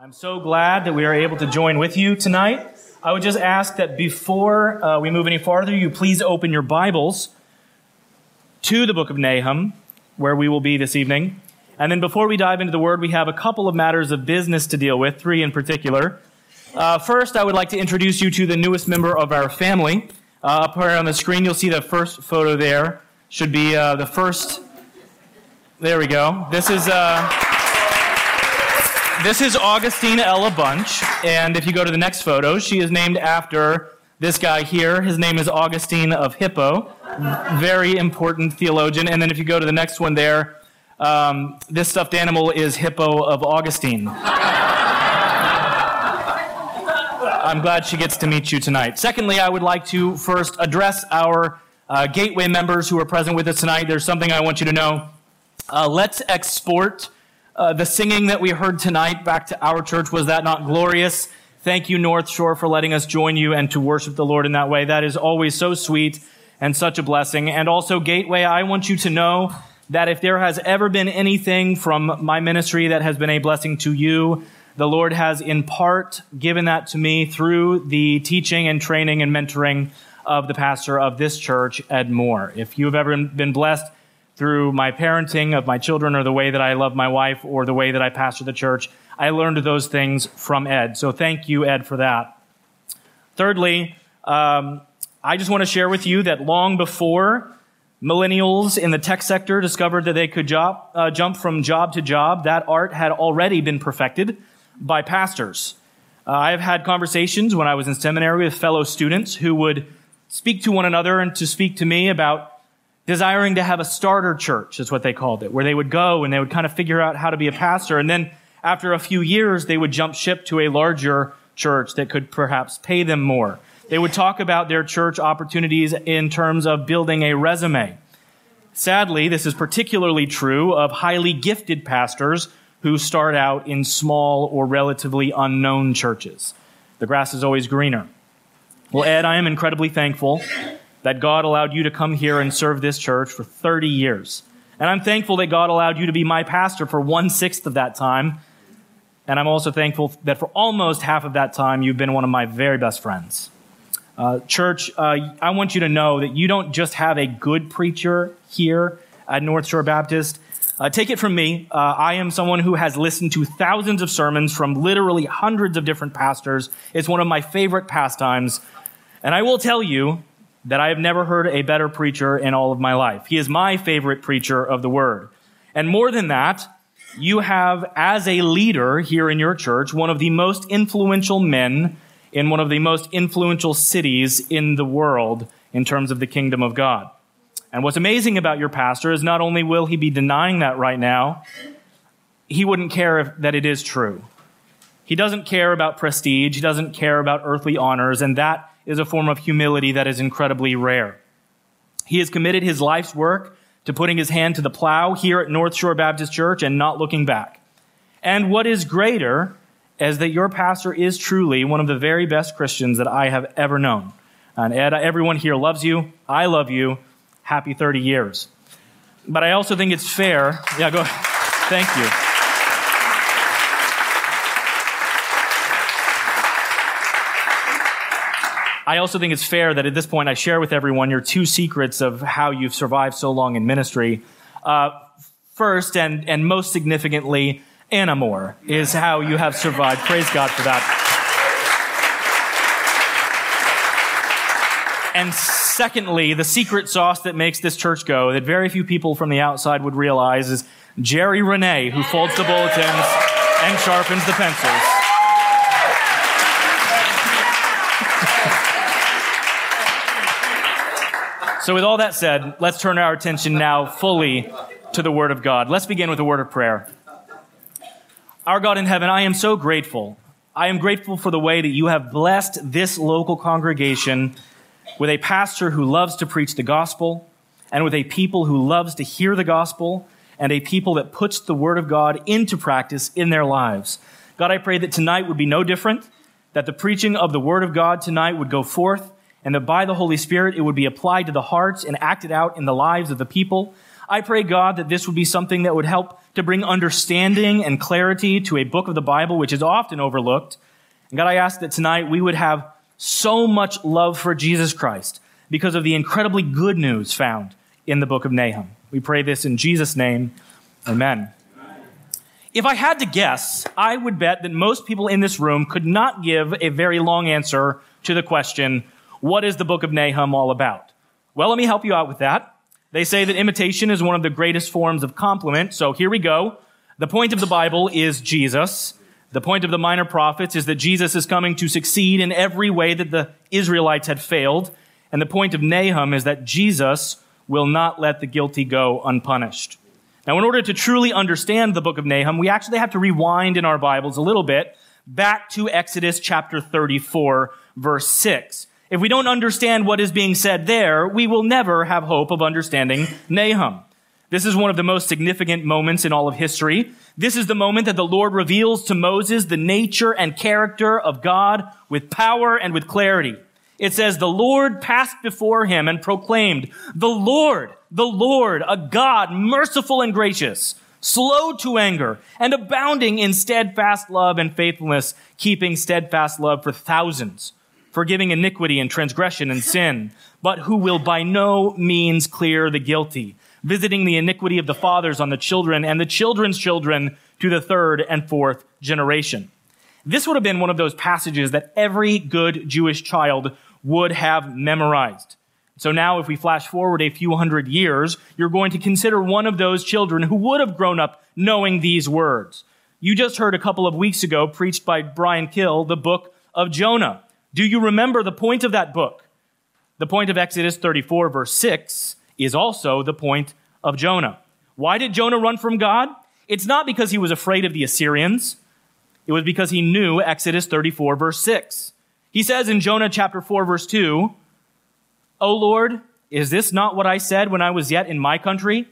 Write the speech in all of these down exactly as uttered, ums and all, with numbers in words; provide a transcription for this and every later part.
I'm so glad that we are able to join with you tonight. I would just ask that before uh, we move any farther, you please open your Bibles to the book of Nahum, where we will be this evening. And then before we dive into the word, we have a couple of matters of business to deal with, three in particular. Uh, first, I would like to introduce you to the newest member of our family. Uh, up here on the screen, you'll see the first photo there. Should be uh, the first. There we go. This is uh, this is Augustine Ella Bunch. And if you go to the next photo, she is named after this guy here. His name is Augustine of Hippo. Very important theologian. And then if you go to the next one there, Um, this stuffed animal is Hippo of Augustine. I'm glad she gets to meet you tonight. Secondly, I would like to first address our uh, Gateway members who are present with us tonight. There's something I want you to know. Uh, let's export uh, the singing that we heard tonight back to our church. Was that not glorious? Thank you, North Shore, for letting us join you and to worship the Lord in that way. That is always so sweet and such a blessing. And also, Gateway, I want you to know that if there has ever been anything from my ministry that has been a blessing to you, the Lord has in part given that to me through the teaching and training and mentoring of the pastor of this church, Ed Moore. If you have ever been blessed through my parenting of my children or the way that I love my wife or the way that I pastor the church, I learned those things from Ed. So thank you, Ed, for that. Thirdly, um, I just want to share with you that long before millennials in the tech sector discovered that they could job, uh, jump from job to job, that art had already been perfected by pastors. Uh, I have had conversations when I was in seminary with fellow students who would speak to one another and to speak to me about desiring to have a starter church, is what they called it, where they would go and they would kind of figure out how to be a pastor. And then after a few years, they would jump ship to a larger church that could perhaps pay them more. They would talk about their church opportunities in terms of building a resume. Sadly, this is particularly true of highly gifted pastors who start out in small or relatively unknown churches. The grass is always greener. Well, Ed, I am incredibly thankful that God allowed you to come here and serve this church for thirty years. And I'm thankful that God allowed you to be my pastor for one-sixth of that time. And I'm also thankful that for almost half of that time, you've been one of my very best friends. Uh, church, uh, I want you to know that you don't just have a good preacher here at North Shore Baptist. Uh, take it from me. Uh, I am someone who has listened to thousands of sermons from literally hundreds of different pastors. It's one of my favorite pastimes. And I will tell you that I have never heard a better preacher in all of my life. He is my favorite preacher of the word. And more than that, you have, as a leader here in your church, one of the most influential men in one of the most influential cities in the world in terms of the kingdom of God. And what's amazing about your pastor is not only will he be denying that right now, he wouldn't care if, that it is true. He doesn't care about prestige. He doesn't care about earthly honors. And that is a form of humility that is incredibly rare. He has committed his life's work to putting his hand to the plow here at North Shore Baptist Church and not looking back. And what is greater as that your pastor is truly one of the very best Christians that I have ever known. And Ed, everyone here loves you. I love you. Happy thirty years. But I also think it's fair. Yeah, go ahead. Thank you. I also think it's fair that at this point I share with everyone your two secrets of how you've survived so long in ministry. Uh, first, and, and most significantly, Anna Moore is how you have survived. Praise God for that. And secondly, the secret sauce that makes this church go that very few people from the outside would realize is Jerry Renee, who folds the bulletins and sharpens the pencils. So with all that said, let's turn our attention now fully to the Word of God. Let's begin with a word of prayer. Our God in heaven, I am so grateful. I am grateful for the way that you have blessed this local congregation with a pastor who loves to preach the gospel and with a people who loves to hear the gospel and a people that puts the word of God into practice in their lives. God, I pray that tonight would be no different, that the preaching of the word of God tonight would go forth and that by the Holy Spirit it would be applied to the hearts and acted out in the lives of the people. I pray, God, that this would be something that would help to bring understanding and clarity to a book of the Bible, which is often overlooked. And God, I ask that tonight we would have so much love for Jesus Christ because of the incredibly good news found in the book of Nahum. We pray this in Jesus' name. Amen. Amen. If I had to guess, I would bet that most people in this room could not give a very long answer to the question, what is the book of Nahum all about? Well, let me help you out with that. They say that imitation is one of the greatest forms of compliment, so here we go. The point of the Bible is Jesus. The point of the minor prophets is that Jesus is coming to succeed in every way that the Israelites had failed. And the point of Nahum is that Jesus will not let the guilty go unpunished. Now, in order to truly understand the book of Nahum, we actually have to rewind in our Bibles a little bit back to Exodus chapter thirty-four, verse six. If we don't understand what is being said there, we will never have hope of understanding Nahum. This is one of the most significant moments in all of history. This is the moment that the Lord reveals to Moses the nature and character of God with power and with clarity. It says, the Lord passed before him and proclaimed, the Lord, the Lord, a God merciful and gracious, slow to anger, and abounding in steadfast love and faithfulness, keeping steadfast love for thousands, forgiving iniquity and transgression and sin, but who will by no means clear the guilty, visiting the iniquity of the fathers on the children and the children's children to the third and fourth generation. This would have been one of those passages that every good Jewish child would have memorized. So now if we flash forward a few hundred years, you're going to consider one of those children who would have grown up knowing these words. You just heard a couple of weeks ago preached by Brian Kill, the book of Jonah. Do you remember the point of that book? The point of Exodus thirty-four, verse six, is also the point of Jonah. Why did Jonah run from God? It's not because he was afraid of the Assyrians. It was because he knew Exodus thirty-four, verse six. He says in Jonah chapter four, verse two, O Lord, is this not what I said when I was yet in my country?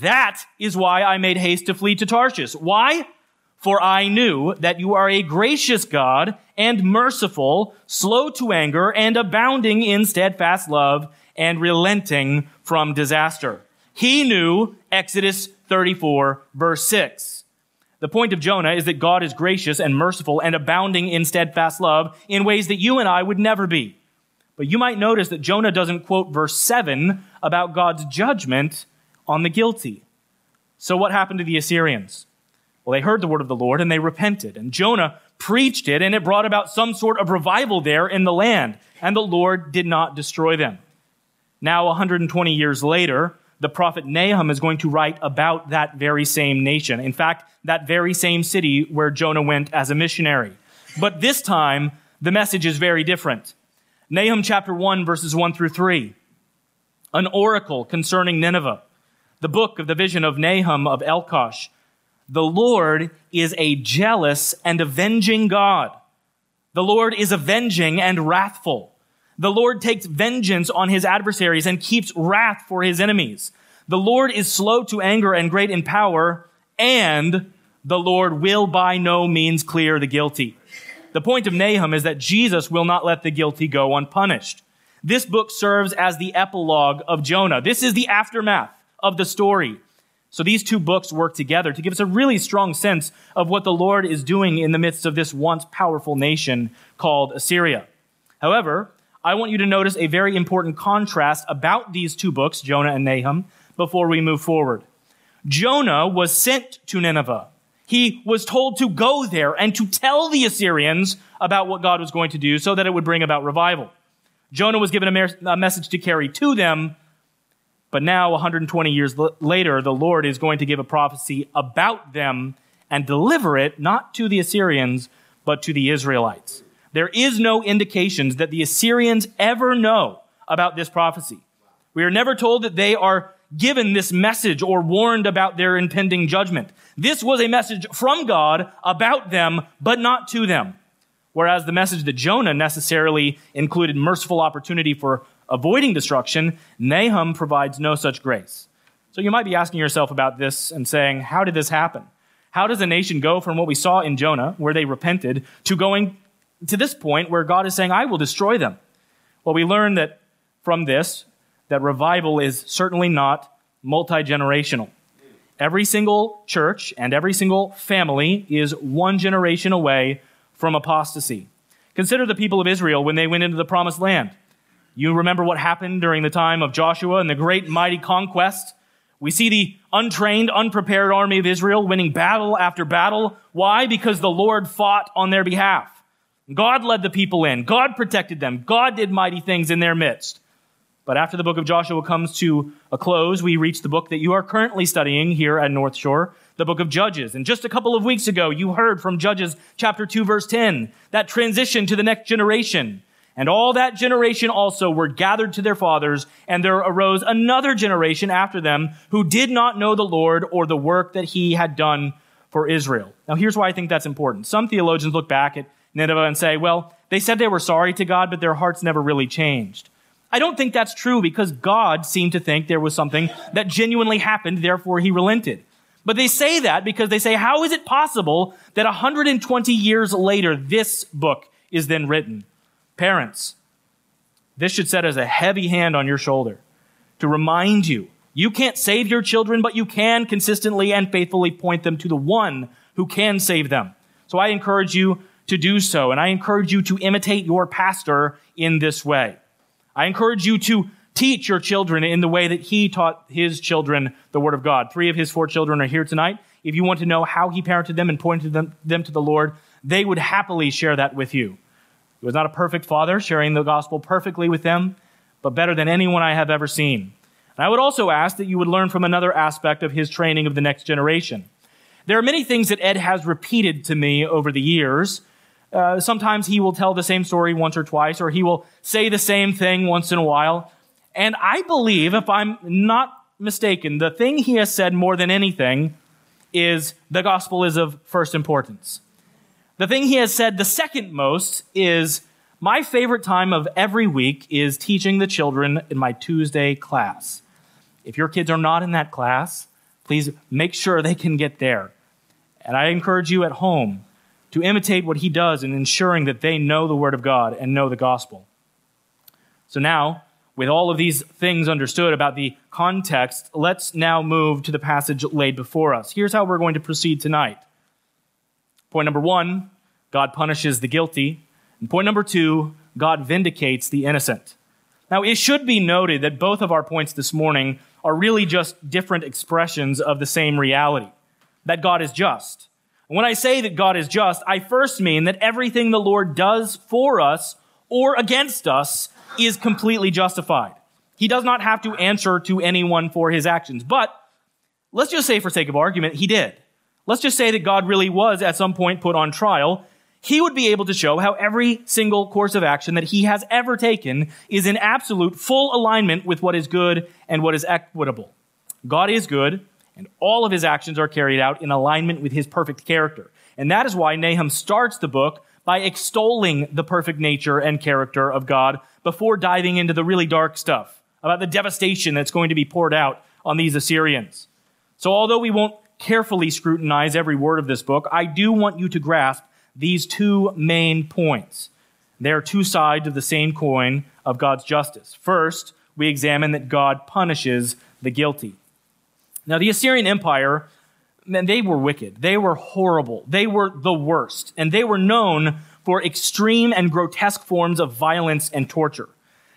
That is why I made haste to flee to Tarshish. Why? For I knew that you are a gracious God and merciful, slow to anger, and abounding in steadfast love and relenting from disaster. He knew Exodus thirty-four, verse six. The point of Jonah is that God is gracious and merciful and abounding in steadfast love in ways that you and I would never be. But you might notice that Jonah doesn't quote verse seven about God's judgment on the guilty. So what happened to the Assyrians? Well, they heard the word of the Lord and they repented. And Jonah preached it and it brought about some sort of revival there in the land. And the Lord did not destroy them. Now, one hundred twenty years later, the prophet Nahum is going to write about that very same nation. In fact, that very same city where Jonah went as a missionary. But this time, the message is very different. Nahum chapter one, verses one through three. An oracle concerning Nineveh. The book of the vision of Nahum of Elkosh. The Lord is a jealous and avenging God. The Lord is avenging and wrathful. The Lord takes vengeance on his adversaries and keeps wrath for his enemies. The Lord is slow to anger and great in power, and the Lord will by no means clear the guilty. The point of Nahum is that Jesus will not let the guilty go unpunished. This book serves as the epilogue of Jonah. This is the aftermath of the story. So these two books work together to give us a really strong sense of what the Lord is doing in the midst of this once powerful nation called Assyria. However, I want you to notice a very important contrast about these two books, Jonah and Nahum, before we move forward. Jonah was sent to Nineveh. He was told to go there and to tell the Assyrians about what God was going to do so that it would bring about revival. Jonah was given a, mer- a message to carry to them, but now one hundred twenty years l- later, the Lord is going to give a prophecy about them and deliver it not to the Assyrians, but to the Israelites. There is no indications that the Assyrians ever know about this prophecy. We are never told that they are given this message or warned about their impending judgment. This was a message from God about them, but not to them. Whereas the message that Jonah necessarily included merciful opportunity for avoiding destruction, Nahum provides no such grace. So you might be asking yourself about this and saying, how did this happen? How does a nation go from what we saw in Jonah, where they repented, to going to this point where God is saying, I will destroy them? Well, we learn that from this, that revival is certainly not multi-generational. Every single church and every single family is one generation away from apostasy. Consider the people of Israel when they went into the promised land. You remember what happened during the time of Joshua and the great mighty conquest. We see the untrained, unprepared army of Israel winning battle after battle. Why? Because the Lord fought on their behalf. God led the people in. God protected them. God did mighty things in their midst. But after the book of Joshua comes to a close, we reach the book that you are currently studying here at North Shore, the book of Judges. And just a couple of weeks ago, you heard from Judges chapter two, verse ten, that transition to the next generation. And all that generation also were gathered to their fathers, and there arose another generation after them who did not know the Lord or the work that he had done for Israel. Now, here's why I think that's important. Some theologians look back at Nineveh and say, well, they said they were sorry to God, but their hearts never really changed. I don't think that's true, because God seemed to think there was something that genuinely happened, therefore he relented. But they say that because they say, how is it possible that one hundred twenty years later, this book is then written? Parents, this should set as a heavy hand on your shoulder to remind you, you can't save your children, but you can consistently and faithfully point them to the one who can save them. So I encourage you to do so, and I encourage you to imitate your pastor in this way. I encourage you to teach your children in the way that he taught his children the Word of God. Three of his four children are here tonight. If you want to know how he parented them and pointed them, them to the Lord, they would happily share that with you. He was not a perfect father, sharing the gospel perfectly with them, but better than anyone I have ever seen. And I would also ask that you would learn from another aspect of his training of the next generation. There are many things that Ed has repeated to me over the years. Uh, sometimes he will tell the same story once or twice, or he will say the same thing once in a while. And I believe, if I'm not mistaken, the thing he has said more than anything is the gospel is of first importance. The thing he has said the second most is, my favorite time of every week is teaching the children in my Tuesday class. If your kids are not in that class, please make sure they can get there. And I encourage you at home to imitate what he does in ensuring that they know the Word of God and know the gospel. So now, with all of these things understood about the context, let's now move to the passage laid before us. Here's how we're going to proceed tonight. Point number one, God punishes the guilty. And point number two, God vindicates the innocent. Now, it should be noted that both of our points this morning are really just different expressions of the same reality, that God is just. And when I say that God is just, I first mean that everything the Lord does for us or against us is completely justified. He does not have to answer to anyone for his actions. But let's just say, for sake of argument, he did. Let's just say that God really was at some point put on trial. He would be able to show how every single course of action that he has ever taken is in absolute full alignment with what is good and what is equitable. God is good, and all of his actions are carried out in alignment with his perfect character. And that is why Nahum starts the book by extolling the perfect nature and character of God before diving into the really dark stuff about the devastation that's going to be poured out on these Assyrians. So although we won't carefully scrutinize every word of this book, I do want you to grasp these two main points. They are two sides of the same coin of God's justice. First, we examine that God punishes the guilty. Now, the Assyrian Empire, man, they were wicked. They were horrible. They were the worst. And they were known for extreme and grotesque forms of violence and torture.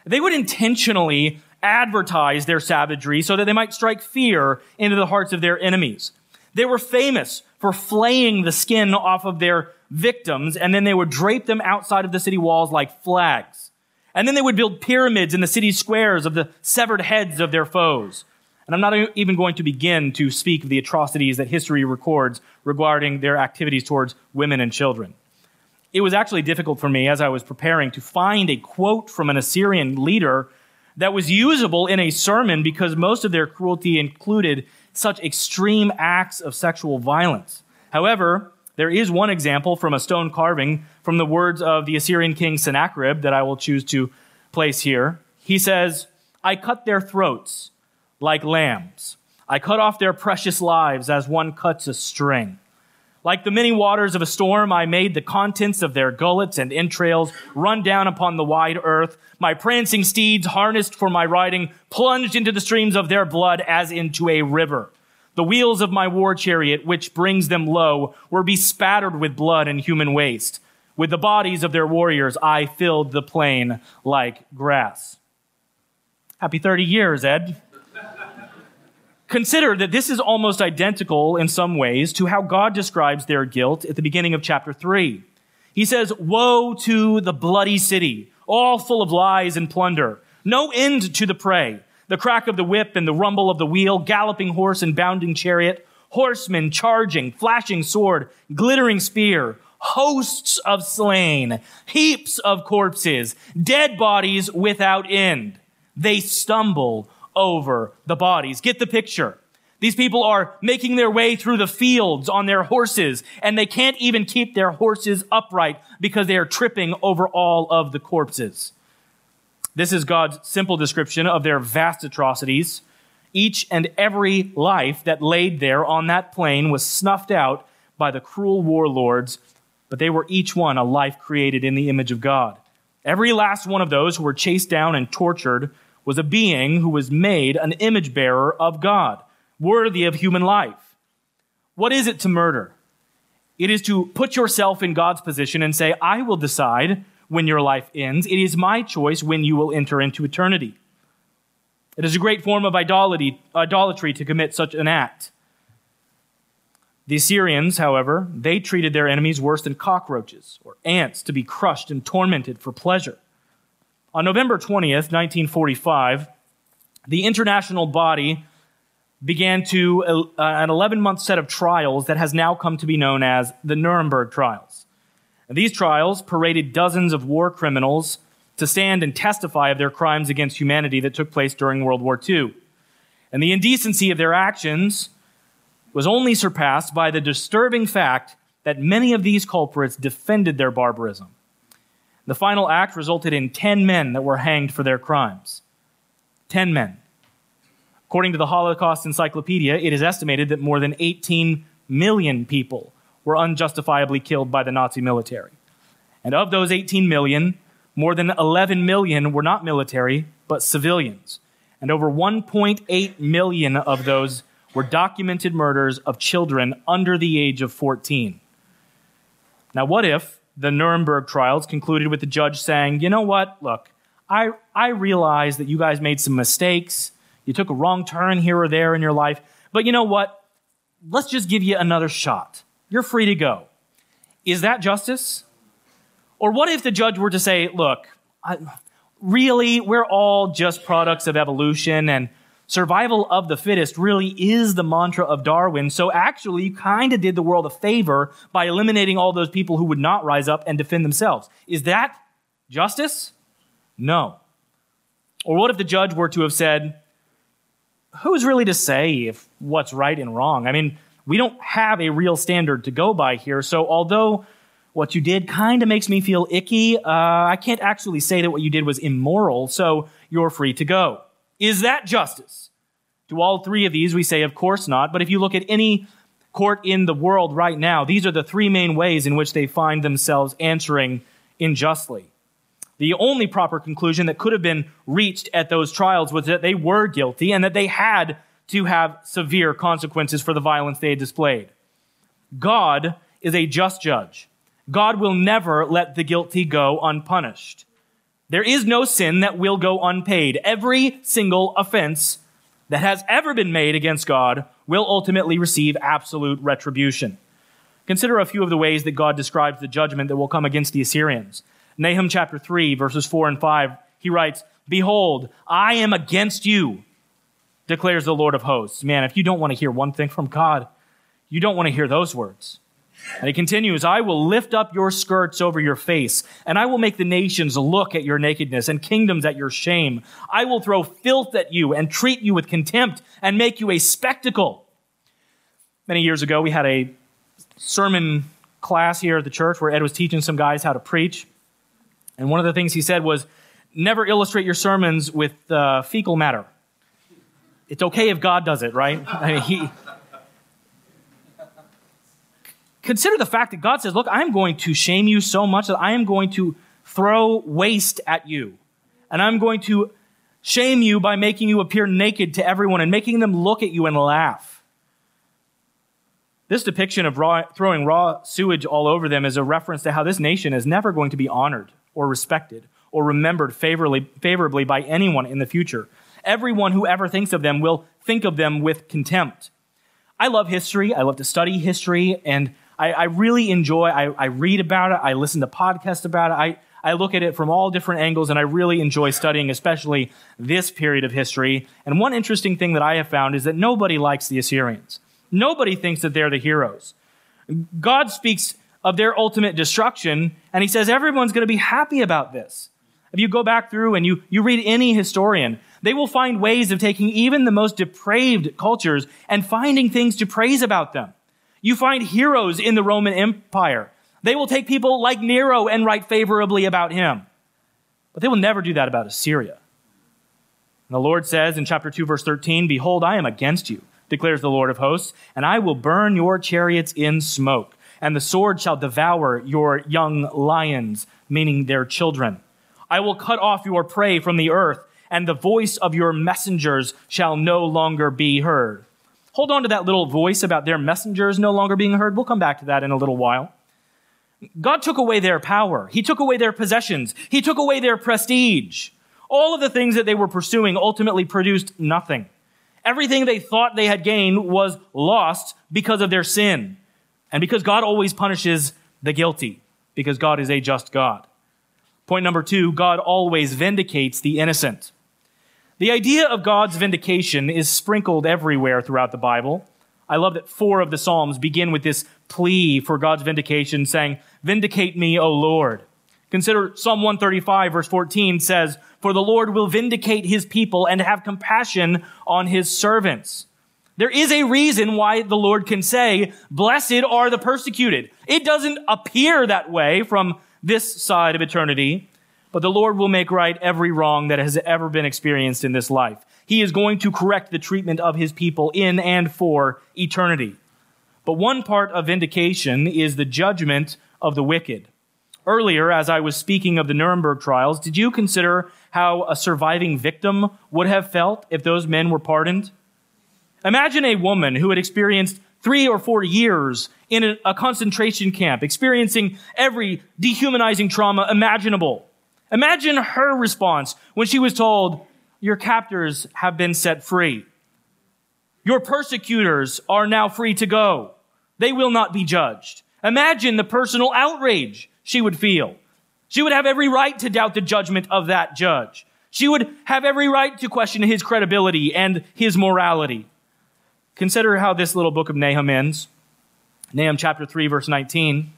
They would intentionally advertise their savagery so that they might strike fear into the hearts of their enemies. They were famous for flaying the skin off of their victims, and then they would drape them outside of the city walls like flags. And then they would build pyramids in the city squares of the severed heads of their foes. And I'm not even going to begin to speak of the atrocities that history records regarding their activities towards women and children. It was actually difficult for me, as I was preparing, to find a quote from an Assyrian leader that was usable in a sermon, because most of their cruelty included such extreme acts of sexual violence. However, there is one example from a stone carving from the words of the Assyrian king Sennacherib that I will choose to place here. He says, "I cut their throats like lambs. I cut off their precious lives as one cuts a string. Like the many waters of a storm, I made the contents of their gullets and entrails run down upon the wide earth. My prancing steeds, harnessed for my riding, plunged into the streams of their blood as into a river. The wheels of my war chariot, which brings them low, were bespattered with blood and human waste. With the bodies of their warriors, I filled the plain like grass. Happy thirty years, Ed. Consider that this is almost identical in some ways to how God describes their guilt at the beginning of chapter three. He says, "Woe to the bloody city, all full of lies and plunder. No end to the prey. The crack of the whip and the rumble of the wheel, galloping horse and bounding chariot, horsemen charging, flashing sword, glittering spear, hosts of slain, heaps of corpses, dead bodies without end. They stumble over the bodies." Get the picture. These people are making their way through the fields on their horses, and they can't even keep their horses upright because they are tripping over all of the corpses. This is God's simple description of their vast atrocities. Each and every life that laid there on that plain was snuffed out by the cruel warlords, but they were each one a life created in the image of God. Every last one of those who were chased down and tortured was a being who was made an image bearer of God, worthy of human life. What is it to murder? It is to put yourself in God's position and say, I will decide when your life ends. It is my choice when you will enter into eternity. It is a great form of idolatry to commit such an act. The Assyrians, however, they treated their enemies worse than cockroaches or ants to be crushed and tormented for pleasure. On November twentieth, nineteen forty-five, the international body began to uh, an eleven-month set of trials that has now come to be known as the Nuremberg Trials. And these trials paraded dozens of war criminals to stand and testify of their crimes against humanity that took place during World War Two. And the indecency of their actions was only surpassed by the disturbing fact that many of these culprits defended their barbarism. The final act resulted in ten men that were hanged for their crimes. ten men. According to the Holocaust Encyclopedia, it is estimated that more than eighteen million people were unjustifiably killed by the Nazi military. And of those eighteen million, more than eleven million were not military, but civilians. And over one point eight million of those were documented murders of children under the age of fourteen. Now, what if the Nuremberg trials concluded with the judge saying, you know what, look, I I realize that you guys made some mistakes. You took a wrong turn here or there in your life. But you know what? Let's just give you another shot. You're free to go. Is that justice? Or what if the judge were to say, look, I, really, we're all just products of evolution, and survival of the fittest really is the mantra of Darwin, so actually you kind of did the world a favor by eliminating all those people who would not rise up and defend themselves. Is that justice? No. Or what if the judge were to have said, who's really to say if what's right and wrong? I mean, we don't have a real standard to go by here, so although what you did kind of makes me feel icky, uh, I can't actually say that what you did was immoral, so you're free to go. Is that justice? To all three of these, we say, of course not. But if you look at any court in the world right now, these are the three main ways in which they find themselves answering unjustly. The only proper conclusion that could have been reached at those trials was that they were guilty and that they had to have severe consequences for the violence they had displayed. God is a just judge. God will never let the guilty go unpunished. There is no sin that will go unpaid. Every single offense that has ever been made against God will ultimately receive absolute retribution. Consider a few of the ways that God describes the judgment that will come against the Assyrians. Nahum chapter three, verses four and five, he writes, "Behold, I am against you, declares the Lord of hosts." Man, if you don't want to hear one thing from God, you don't want to hear those words. And it continues, "I will lift up your skirts over your face, and I will make the nations look at your nakedness and kingdoms at your shame. I will throw filth at you and treat you with contempt and make you a spectacle." Many years ago, we had a sermon class here at the church where Ed was teaching some guys how to preach. And one of the things he said was, never illustrate your sermons with uh, fecal matter. It's okay if God does it, right? I mean, he... Consider the fact that God says, look, I'm going to shame you so much that I am going to throw waste at you. And I'm going to shame you by making you appear naked to everyone and making them look at you and laugh. This depiction of raw, throwing raw sewage all over them is a reference to how this nation is never going to be honored or respected or remembered favorably, favorably by anyone in the future. Everyone who ever thinks of them will think of them with contempt. I love history. I love to study history, and I, I really enjoy, I, I read about it. I listen to podcasts about it. I, I look at it from all different angles, and I really enjoy studying, especially this period of history. And one interesting thing that I have found is that nobody likes the Assyrians. Nobody thinks that they're the heroes. God speaks of their ultimate destruction, and he says everyone's going to be happy about this. If you go back through and you, you read any historian, they will find ways of taking even the most depraved cultures and finding things to praise about them. You find heroes in the Roman Empire. They will take people like Nero and write favorably about him. But they will never do that about Assyria. And the Lord says in chapter two, verse thirteen, "Behold, I am against you, declares the Lord of hosts, and I will burn your chariots in smoke, and the sword shall devour your young lions," meaning their children. "I will cut off your prey from the earth, and the voice of your messengers shall no longer be heard." Hold on to that little voice about their messengers no longer being heard. We'll come back to that in a little while. God took away their power. He took away their possessions. He took away their prestige. All of the things that they were pursuing ultimately produced nothing. Everything they thought they had gained was lost because of their sin. And because God always punishes the guilty, because God is a just God. Point number two, God always vindicates the innocent. The idea of God's vindication is sprinkled everywhere throughout the Bible. I love that four of the Psalms begin with this plea for God's vindication, saying, "Vindicate me, O Lord." Consider Psalm one thirty-five, verse fourteen says, "For the Lord will vindicate his people and have compassion on his servants." There is a reason why the Lord can say, "Blessed are the persecuted." It doesn't appear that way from this side of eternity, but the Lord will make right every wrong that has ever been experienced in this life. He is going to correct the treatment of his people in and for eternity. But one part of vindication is the judgment of the wicked. Earlier, as I was speaking of the Nuremberg trials, did you consider how a surviving victim would have felt if those men were pardoned? Imagine a woman who had experienced three or four years in a concentration camp, experiencing every dehumanizing trauma imaginable. Imagine her response when she was told, "Your captors have been set free. Your persecutors are now free to go. They will not be judged." Imagine the personal outrage she would feel. She would have every right to doubt the judgment of that judge. She would have every right to question his credibility and his morality. Consider how this little book of Nahum ends. Nahum chapter three, verse nineteen.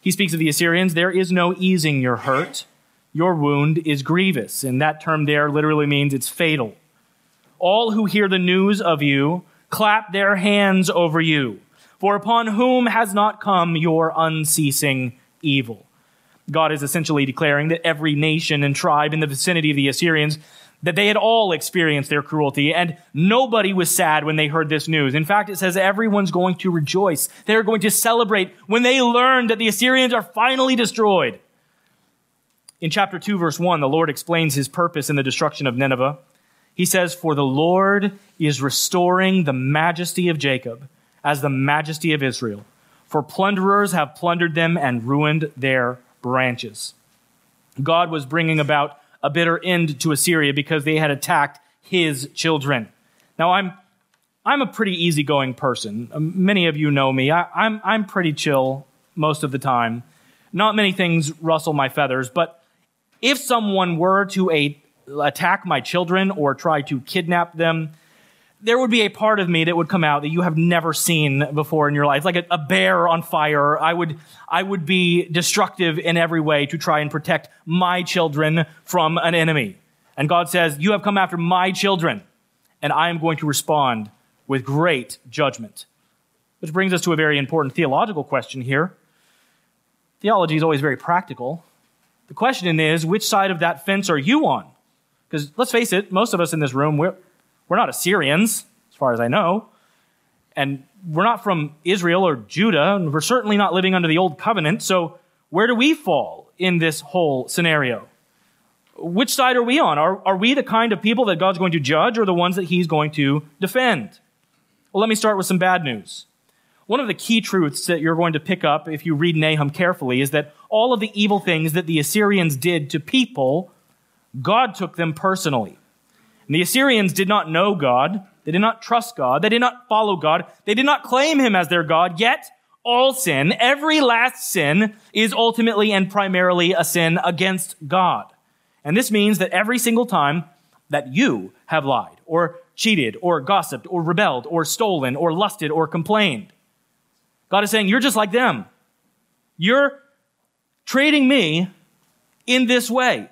He speaks of the Assyrians. "There is no easing your hurt. Your wound is grievous." And that term there literally means it's fatal. "All who hear the news of you clap their hands over you. For upon whom has not come your unceasing evil?" God is essentially declaring that every nation and tribe in the vicinity of the Assyrians, that they had all experienced their cruelty, and nobody was sad when they heard this news. In fact, it says everyone's going to rejoice. They're going to celebrate when they learn that the Assyrians are finally destroyed. In chapter two, verse one, the Lord explains his purpose in the destruction of Nineveh. He says, "For the Lord is restoring the majesty of Jacob as the majesty of Israel, for plunderers have plundered them and ruined their branches." God was bringing about a bitter end to Assyria because they had attacked his children. Now, I'm I'm a pretty easygoing person. Many of you know me. I, I'm I'm pretty chill most of the time. Not many things rustle my feathers, but if someone were to a, attack my children or try to kidnap them, there would be a part of me that would come out that you have never seen before in your life. Like a, a bear on fire, I would I would be destructive in every way to try and protect my children from an enemy. And God says, "You have come after my children, and I am going to respond with great judgment." Which brings us to a very important theological question here. Theology is always very practical. The question is, which side of that fence are you on? Because let's face it, most of us in this room, we're We're not Assyrians, as far as I know. and we're not from Israel or Judah, and we're certainly not living under the old covenant, so where do we fall in this whole scenario? Which side are we on? Are, are we the kind of people that God's going to judge, or the ones that he's going to defend? Well, let me start with some bad news. One of the key truths that you're going to pick up if you read Nahum carefully is that all of the evil things that the Assyrians did to people, God took them personally. And the Assyrians did not know God. They did not trust God. They did not follow God. They did not claim him as their God. Yet, all sin, every last sin, is ultimately and primarily a sin against God. And this means that every single time that you have lied or cheated or gossiped or rebelled or stolen or lusted or complained, God is saying, you're just like them. You're treating me in this way.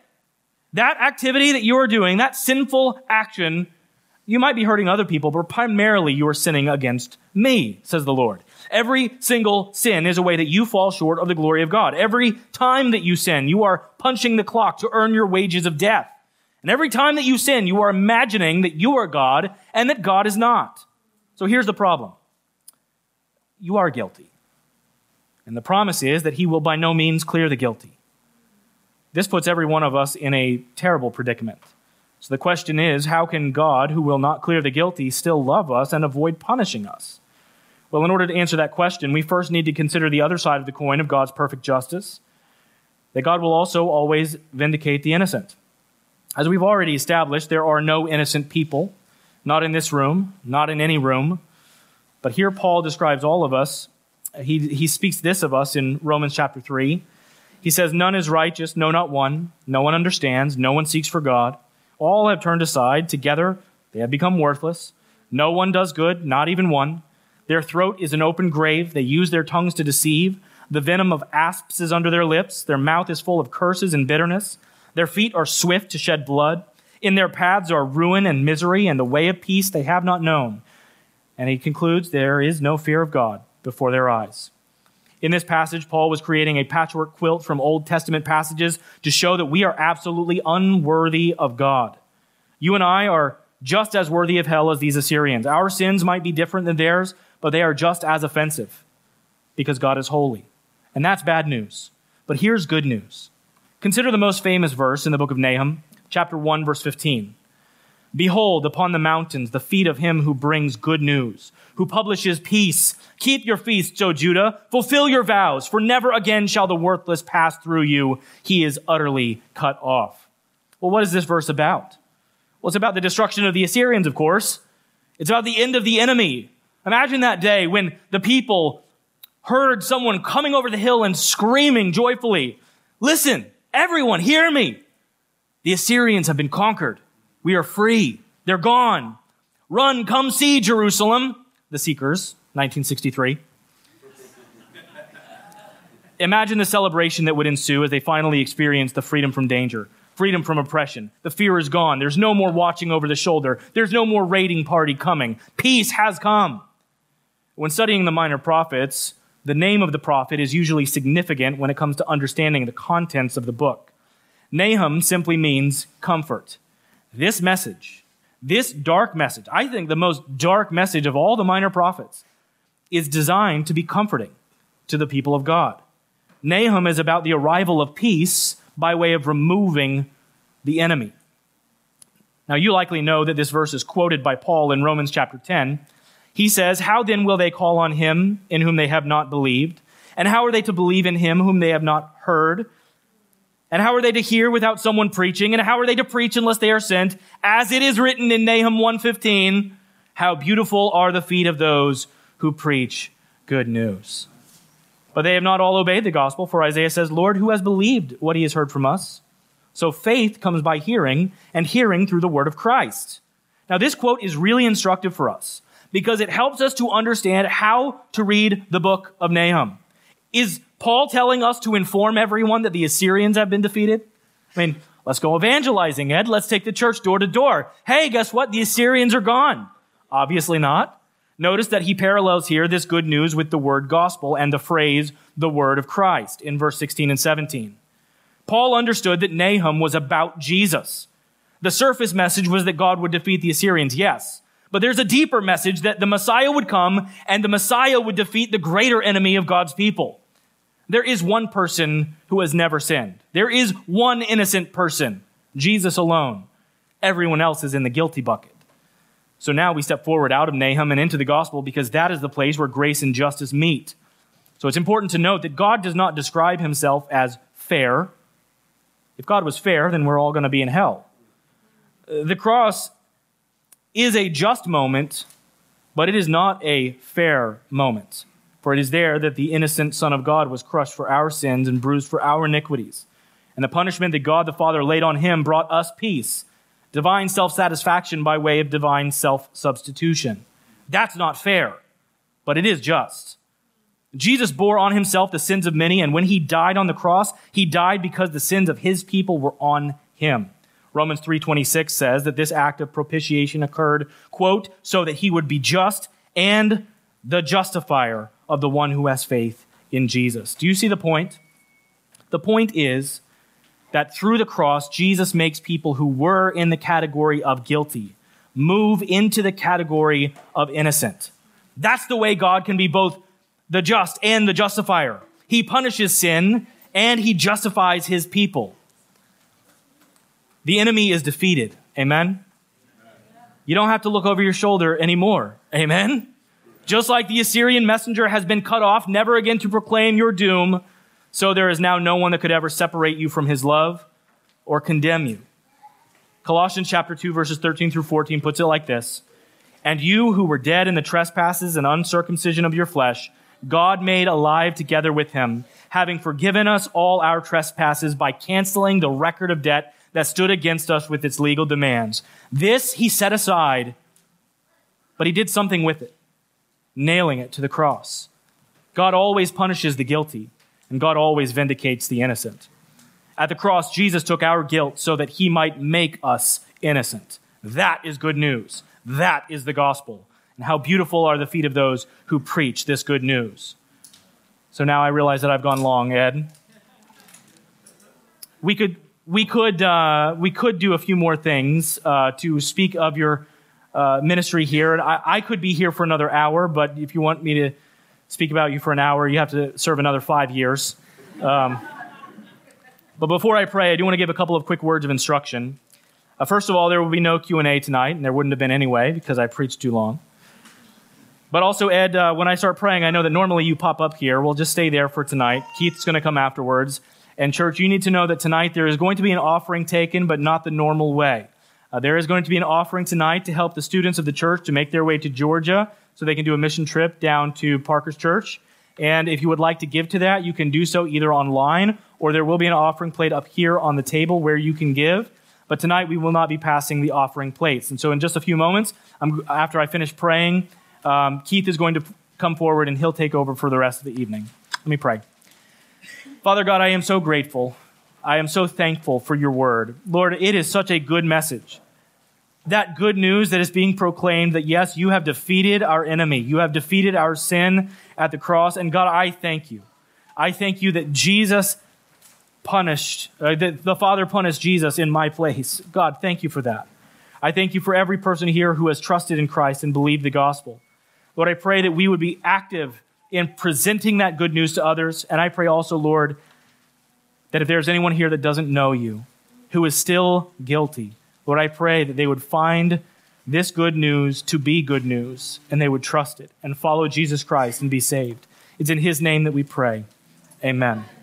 That activity that you are doing, that sinful action, you might be hurting other people, but primarily you are sinning against me, says the Lord. Every single sin is a way that you fall short of the glory of God. Every time that you sin, you are punching the clock to earn your wages of death. And every time that you sin, you are imagining that you are God and that God is not. So here's the problem. You are guilty. And the promise is that he will by no means clear the guilty. This puts every one of us in a terrible predicament. So the question is, how can God, who will not clear the guilty, still love us and avoid punishing us? Well, in order to answer that question, we first need to consider the other side of the coin of God's perfect justice, that God will also always vindicate the innocent. As we've already established, there are no innocent people, not in this room, not in any room. But here Paul describes all of us. He, he speaks this of us in Romans chapter three. He says, none is righteous, no, not one. No one understands, no one seeks for God. All have turned aside, together they have become worthless. No one does good, not even one. Their throat is an open grave. They use their tongues to deceive. The venom of asps is under their lips. Their mouth is full of curses and bitterness. Their feet are swift to shed blood. In their paths are ruin and misery, and the way of peace they have not known. And he concludes, there is no fear of God before their eyes. In this passage, Paul was creating a patchwork quilt from Old Testament passages to show that we are absolutely unworthy of God. You and I are just as worthy of hell as these Assyrians. Our sins might be different than theirs, but they are just as offensive because God is holy. And that's bad news. But here's good news. Consider the most famous verse in the book of Nahum, chapter one, verse fifteen. Behold, upon the mountains, the feet of him who brings good news, who publishes peace. Keep your feasts, O Judah. Fulfill your vows, for never again shall the worthless pass through you. He is utterly cut off. Well, what is this verse about? Well, it's about the destruction of the Assyrians, of course. It's about the end of the enemy. Imagine that day when the people heard someone coming over the hill and screaming joyfully, listen, everyone, hear me. The Assyrians have been conquered. We are free. They're gone. Run, come see Jerusalem. The Seekers, nineteen sixty-three. Imagine the celebration that would ensue as they finally experienced the freedom from danger, freedom from oppression. The fear is gone. There's no more watching over the shoulder. There's no more raiding party coming. Peace has come. When studying the minor prophets, the name of the prophet is usually significant when it comes to understanding the contents of the book. Nahum simply means comfort. This message, this dark message, I think the most dark message of all the minor prophets, is designed to be comforting to the people of God. Nahum is about the arrival of peace by way of removing the enemy. Now, you likely know that this verse is quoted by Paul in Romans chapter ten. He says, how then will they call on him in whom they have not believed? And how are they to believe in him whom they have not heard? And how are they to hear without someone preaching? And how are they to preach unless they are sent? As it is written in Nahum one fifteen, how beautiful are the feet of those who preach good news. But they have not all obeyed the gospel, for Isaiah says, Lord, who has believed what he has heard from us? So faith comes by hearing, and hearing through the word of Christ. Now, this quote is really instructive for us, because it helps us to understand how to read the book of Nahum. Is Paul telling us to inform everyone that the Assyrians have been defeated? I mean, let's go evangelizing, Ed. Let's take the church door to door. Hey, guess what? The Assyrians are gone. Obviously not. Notice that he parallels here this good news with the word gospel and the phrase, the word of Christ, in verse sixteen and seventeen. Paul understood that Nahum was about Jesus. The surface message was that God would defeat the Assyrians, yes. But there's a deeper message that the Messiah would come and the Messiah would defeat the greater enemy of God's people. There is one person who has never sinned. There is one innocent person, Jesus alone. Everyone else is in the guilty bucket. So now we step forward out of Nahum and into the gospel because that is the place where grace and justice meet. So it's important to note that God does not describe himself as fair. If God was fair, then we're all going to be in hell. The cross is a just moment, but it is not a fair moment. For it is there that the innocent Son of God was crushed for our sins and bruised for our iniquities. And the punishment that God the Father laid on him brought us peace, divine self-satisfaction by way of divine self-substitution. That's not fair, but it is just. Jesus bore on himself the sins of many, and when he died on the cross, he died because the sins of his people were on him. Romans three twenty-six says that this act of propitiation occurred, quote, so that he would be just and the justifier of the one who has faith in Jesus. Do you see the point? The point is that through the cross, Jesus makes people who were in the category of guilty move into the category of innocent. That's the way God can be both the just and the justifier. He punishes sin and he justifies his people. The enemy is defeated. Amen? Amen? You don't have to look over your shoulder anymore. Amen? Just like the Assyrian messenger has been cut off, never again to proclaim your doom, so there is now no one that could ever separate you from his love or condemn you. Colossians chapter two, verses thirteen through fourteen puts it like this. And you who were dead in the trespasses and uncircumcision of your flesh, God made alive together with him, having forgiven us all our trespasses by canceling the record of debt that stood against us with its legal demands. This he set aside, but he did something with it, nailing it to the cross. God always punishes the guilty, and God always vindicates the innocent. At the cross, Jesus took our guilt so that he might make us innocent. That is good news. That is the gospel. And how beautiful are the feet of those who preach this good news. So now I realize that I've gone long, Ed. We could we could, uh, we could do a few more things uh, to speak of your uh, ministry here. And I, I could be here for another hour, but if you want me to speak about you for an hour, you have to serve another five years. Um, but before I pray, I do want to give a couple of quick words of instruction. Uh, first of all, there will be no Q and A tonight, and there wouldn't have been anyway because I preached too long. But also, Ed, uh, when I start praying, I know that normally you pop up here. We'll just stay there for tonight. Keith's going to come afterwards. And church, you need to know that tonight there is going to be an offering taken, but not the normal way. Uh, there is going to be an offering tonight to help the students of the church to make their way to Georgia so they can do a mission trip down to Parker's Church. And if you would like to give to that, you can do so either online or there will be an offering plate up here on the table where you can give. But tonight we will not be passing the offering plates. And so in just a few moments, I'm, after I finish praying, Um, Keith is going to come forward and he'll take over for the rest of the evening. Let me pray. Father God, I am so grateful. I am so thankful for your word. Lord, it is such a good message. That good news that is being proclaimed that yes, you have defeated our enemy. You have defeated our sin at the cross. And God, I thank you. I thank you that Jesus punished, uh, that the Father punished Jesus in my place. God, thank you for that. I thank you for every person here who has trusted in Christ and believed the gospel. Lord, I pray that we would be active in presenting that good news to others. And I pray also, Lord, that if there's anyone here that doesn't know you, who is still guilty, Lord, I pray that they would find this good news to be good news and they would trust it and follow Jesus Christ and be saved. It's in his name that we pray. Amen.